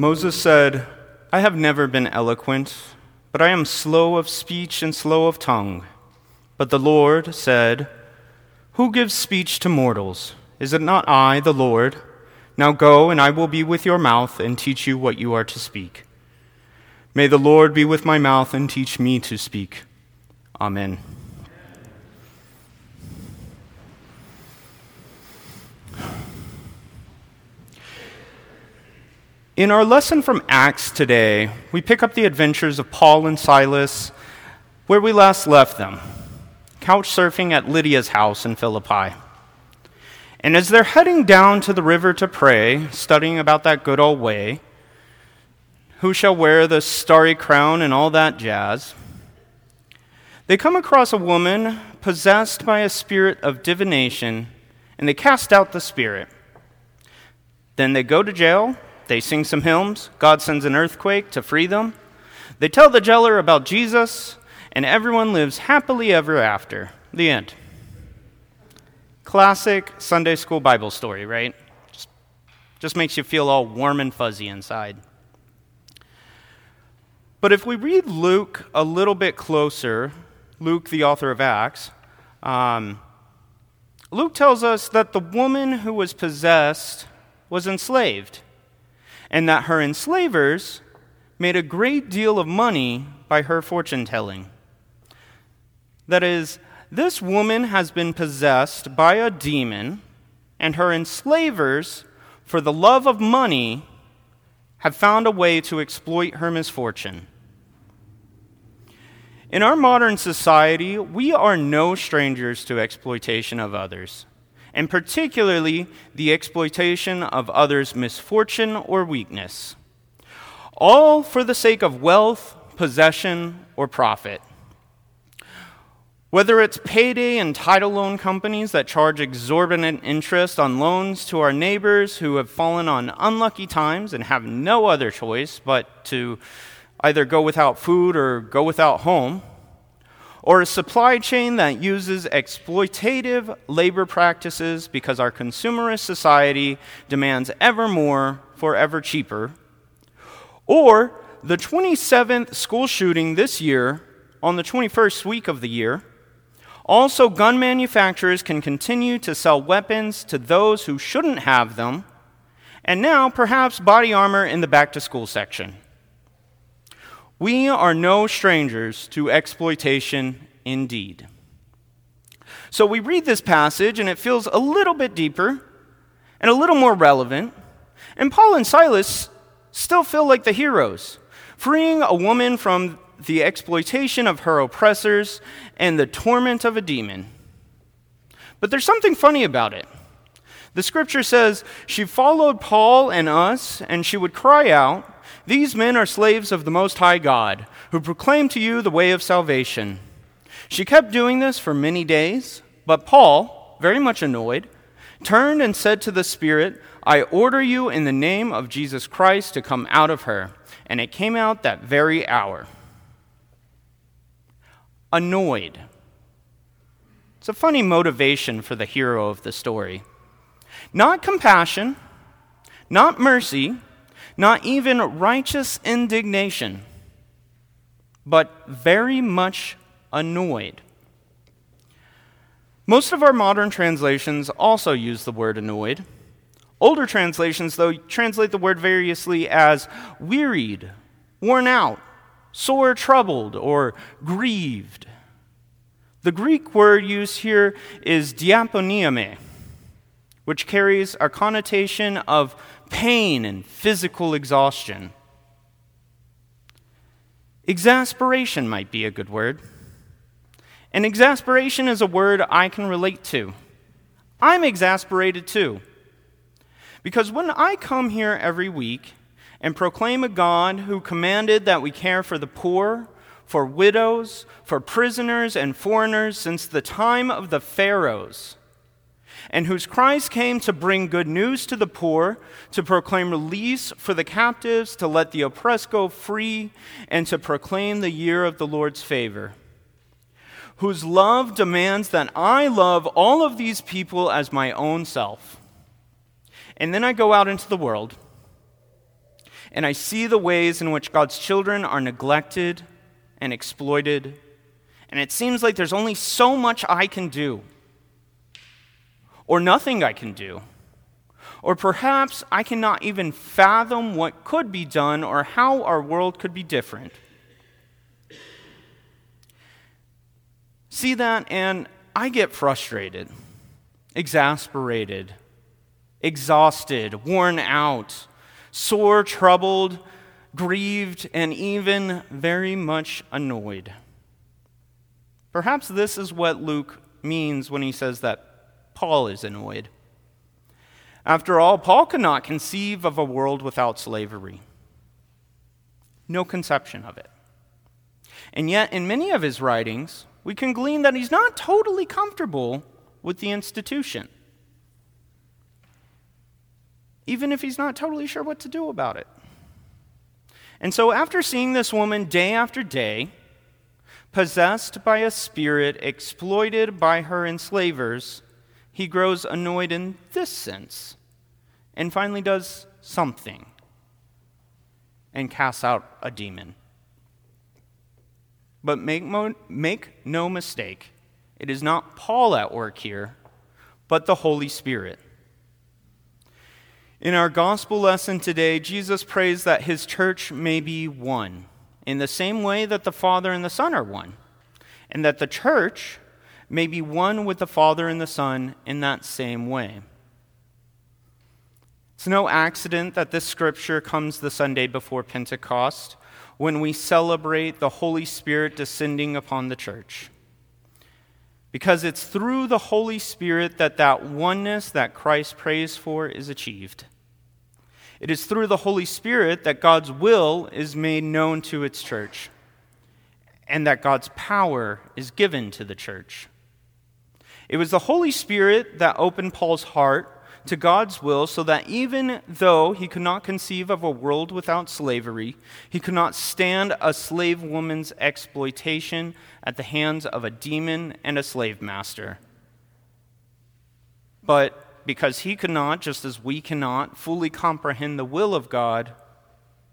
Moses said, I have never been eloquent, but I am slow of speech and slow of tongue. But the Lord said, Who gives speech to mortals? Is it not I, the Lord? Now go, and I will be with your mouth and teach you what you are to speak. May the Lord be with my mouth and teach me to speak. Amen. In our lesson from Acts today, we pick up the adventures of Paul and Silas where we last left them, couch surfing at Lydia's house in Philippi. And as they're heading down to the river to pray, studying about that good old way, who shall wear the starry crown and all that jazz, they come across a woman possessed by a spirit of divination, and they cast out the spirit. Then they go to jail. They sing some hymns. God sends an earthquake to free them. They tell the jailer about Jesus, and everyone lives happily ever after. The end. Classic Sunday school Bible story, right? Just makes you feel all warm and fuzzy inside. But if we read Luke a little bit closer, Luke, the author of Acts, Luke tells us that the woman who was possessed was enslaved, and that her enslavers made a great deal of money by her fortune-telling. That is, this woman has been possessed by a demon, and her enslavers, for the love of money, have found a way to exploit her misfortune. In our modern society, we are no strangers to exploitation of others, and particularly the exploitation of others' misfortune or weakness, all for the sake of wealth, possession, or profit. Whether it's payday and title loan companies that charge exorbitant interest on loans to our neighbors who have fallen on unlucky times and have no other choice but to either go without food or go without home, or a supply chain that uses exploitative labor practices because our consumerist society demands ever more for ever cheaper, or the 27th school shooting this year on the 21st week of the year. Also, gun manufacturers can continue to sell weapons to those who shouldn't have them, and now perhaps body armor in the back-to-school section. We are no strangers to exploitation indeed. So we read this passage, and it feels a little bit deeper and a little more relevant, and Paul and Silas still feel like the heroes, freeing a woman from the exploitation of her oppressors and the torment of a demon. But there's something funny about it. The scripture says, she followed Paul and us, and she would cry out, These men are slaves of the Most High God, who proclaim to you the way of salvation. She kept doing this for many days, but Paul, very much annoyed, turned and said to the Spirit, I order you in the name of Jesus Christ to come out of her. And it came out that very hour. Annoyed. It's a funny motivation for the hero of the story. Not compassion, not mercy, not even righteous indignation, but very much annoyed. Most of our modern translations also use the word annoyed. Older translations, though, translate the word variously as wearied, worn out, sore troubled, or grieved. The Greek word used here is diaponeome, which carries a connotation of pain and physical exhaustion. Exasperation might be a good word. And exasperation is a word I can relate to. I'm exasperated too. Because when I come here every week and proclaim a God who commanded that we care for the poor, for widows, for prisoners and foreigners since the time of the Pharaohs, and whose Christ came to bring good news to the poor, to proclaim release for the captives, to let the oppressed go free, and to proclaim the year of the Lord's favor, whose love demands that I love all of these people as my own self. And then I go out into the world, and I see the ways in which God's children are neglected and exploited, and it seems like there's only so much I can do, or nothing I can do, or perhaps I cannot even fathom what could be done or how our world could be different. See that, and I get frustrated, exasperated, exhausted, worn out, sore, troubled, grieved, and even very much annoyed. Perhaps this is what Luke means when he says that Paul is annoyed. After all, Paul could not conceive of a world without slavery. No conception of it. And yet, in many of his writings, we can glean that he's not totally comfortable with the institution, even if he's not totally sure what to do about it. And so after seeing this woman day after day, possessed by a spirit exploited by her enslavers, he grows annoyed in this sense, and finally does something, and casts out a demon. But make no mistake, it is not Paul at work here, but the Holy Spirit. In our gospel lesson today, Jesus prays that his church may be one, in the same way that the Father and the Son are one, and that the church may be one with the Father and the Son in that same way. It's no accident that this scripture comes the Sunday before Pentecost, when we celebrate the Holy Spirit descending upon the church, because it's through the Holy Spirit that that oneness that Christ prays for is achieved. It is through the Holy Spirit that God's will is made known to its church, and that God's power is given to the church. It was the Holy Spirit that opened Paul's heart to God's will, so that even though he could not conceive of a world without slavery, he could not stand a slave woman's exploitation at the hands of a demon and a slave master. But because he could not, just as we cannot, fully comprehend the will of God,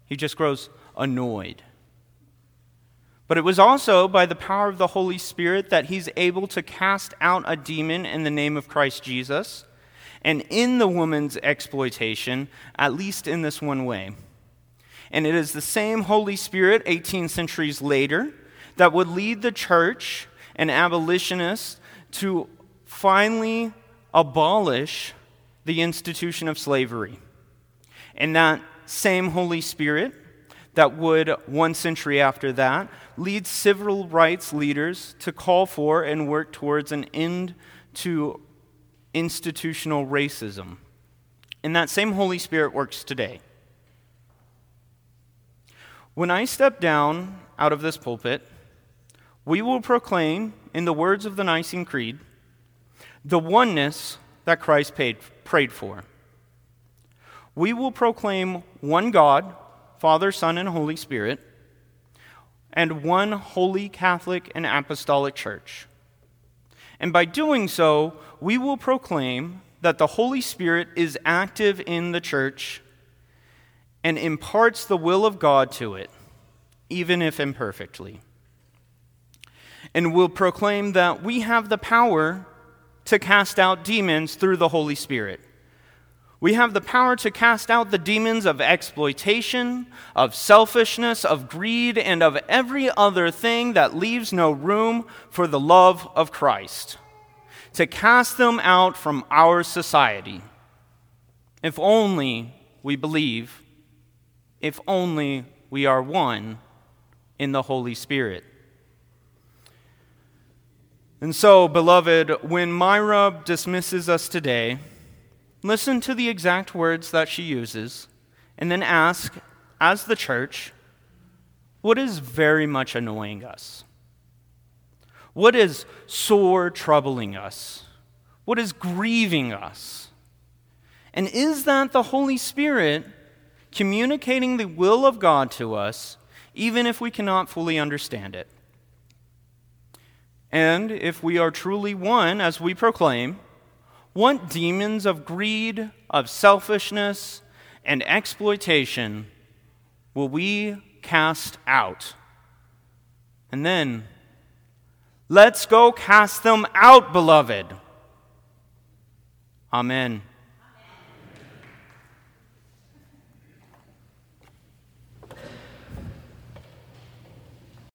he just grows annoyed. But it was also by the power of the Holy Spirit that he's able to cast out a demon in the name of Christ Jesus, and in the woman's exploitation, at least in this one way. And it is the same Holy Spirit 18 centuries later that would lead the church and abolitionists to finally abolish the institution of slavery. And that same Holy Spirit that would, one century after that, lead civil rights leaders to call for and work towards an end to institutional racism. And that same Holy Spirit works today. When I step down out of this pulpit, we will proclaim, in the words of the Nicene Creed, the oneness that Christ prayed for. We will proclaim one God, Father, Son, and Holy Spirit, and one holy Catholic and Apostolic Church. And by doing so, we will proclaim that the Holy Spirit is active in the church and imparts the will of God to it, even if imperfectly. And we'll proclaim that we have the power to cast out demons through the Holy Spirit. We have the power to cast out the demons of exploitation, of selfishness, of greed, and of every other thing that leaves no room for the love of Christ, to cast them out from our society. If only we believe, if only we are one in the Holy Spirit. And so, beloved, when Myra dismisses us today, listen to the exact words that she uses, and then ask, as the church, what is very much annoying us? What is sore troubling us? What is grieving us? And is that the Holy Spirit communicating the will of God to us, even if we cannot fully understand it? And if we are truly one, as we proclaim, what demons of greed, of selfishness, and exploitation will we cast out. And then, let's go cast them out, beloved. Amen.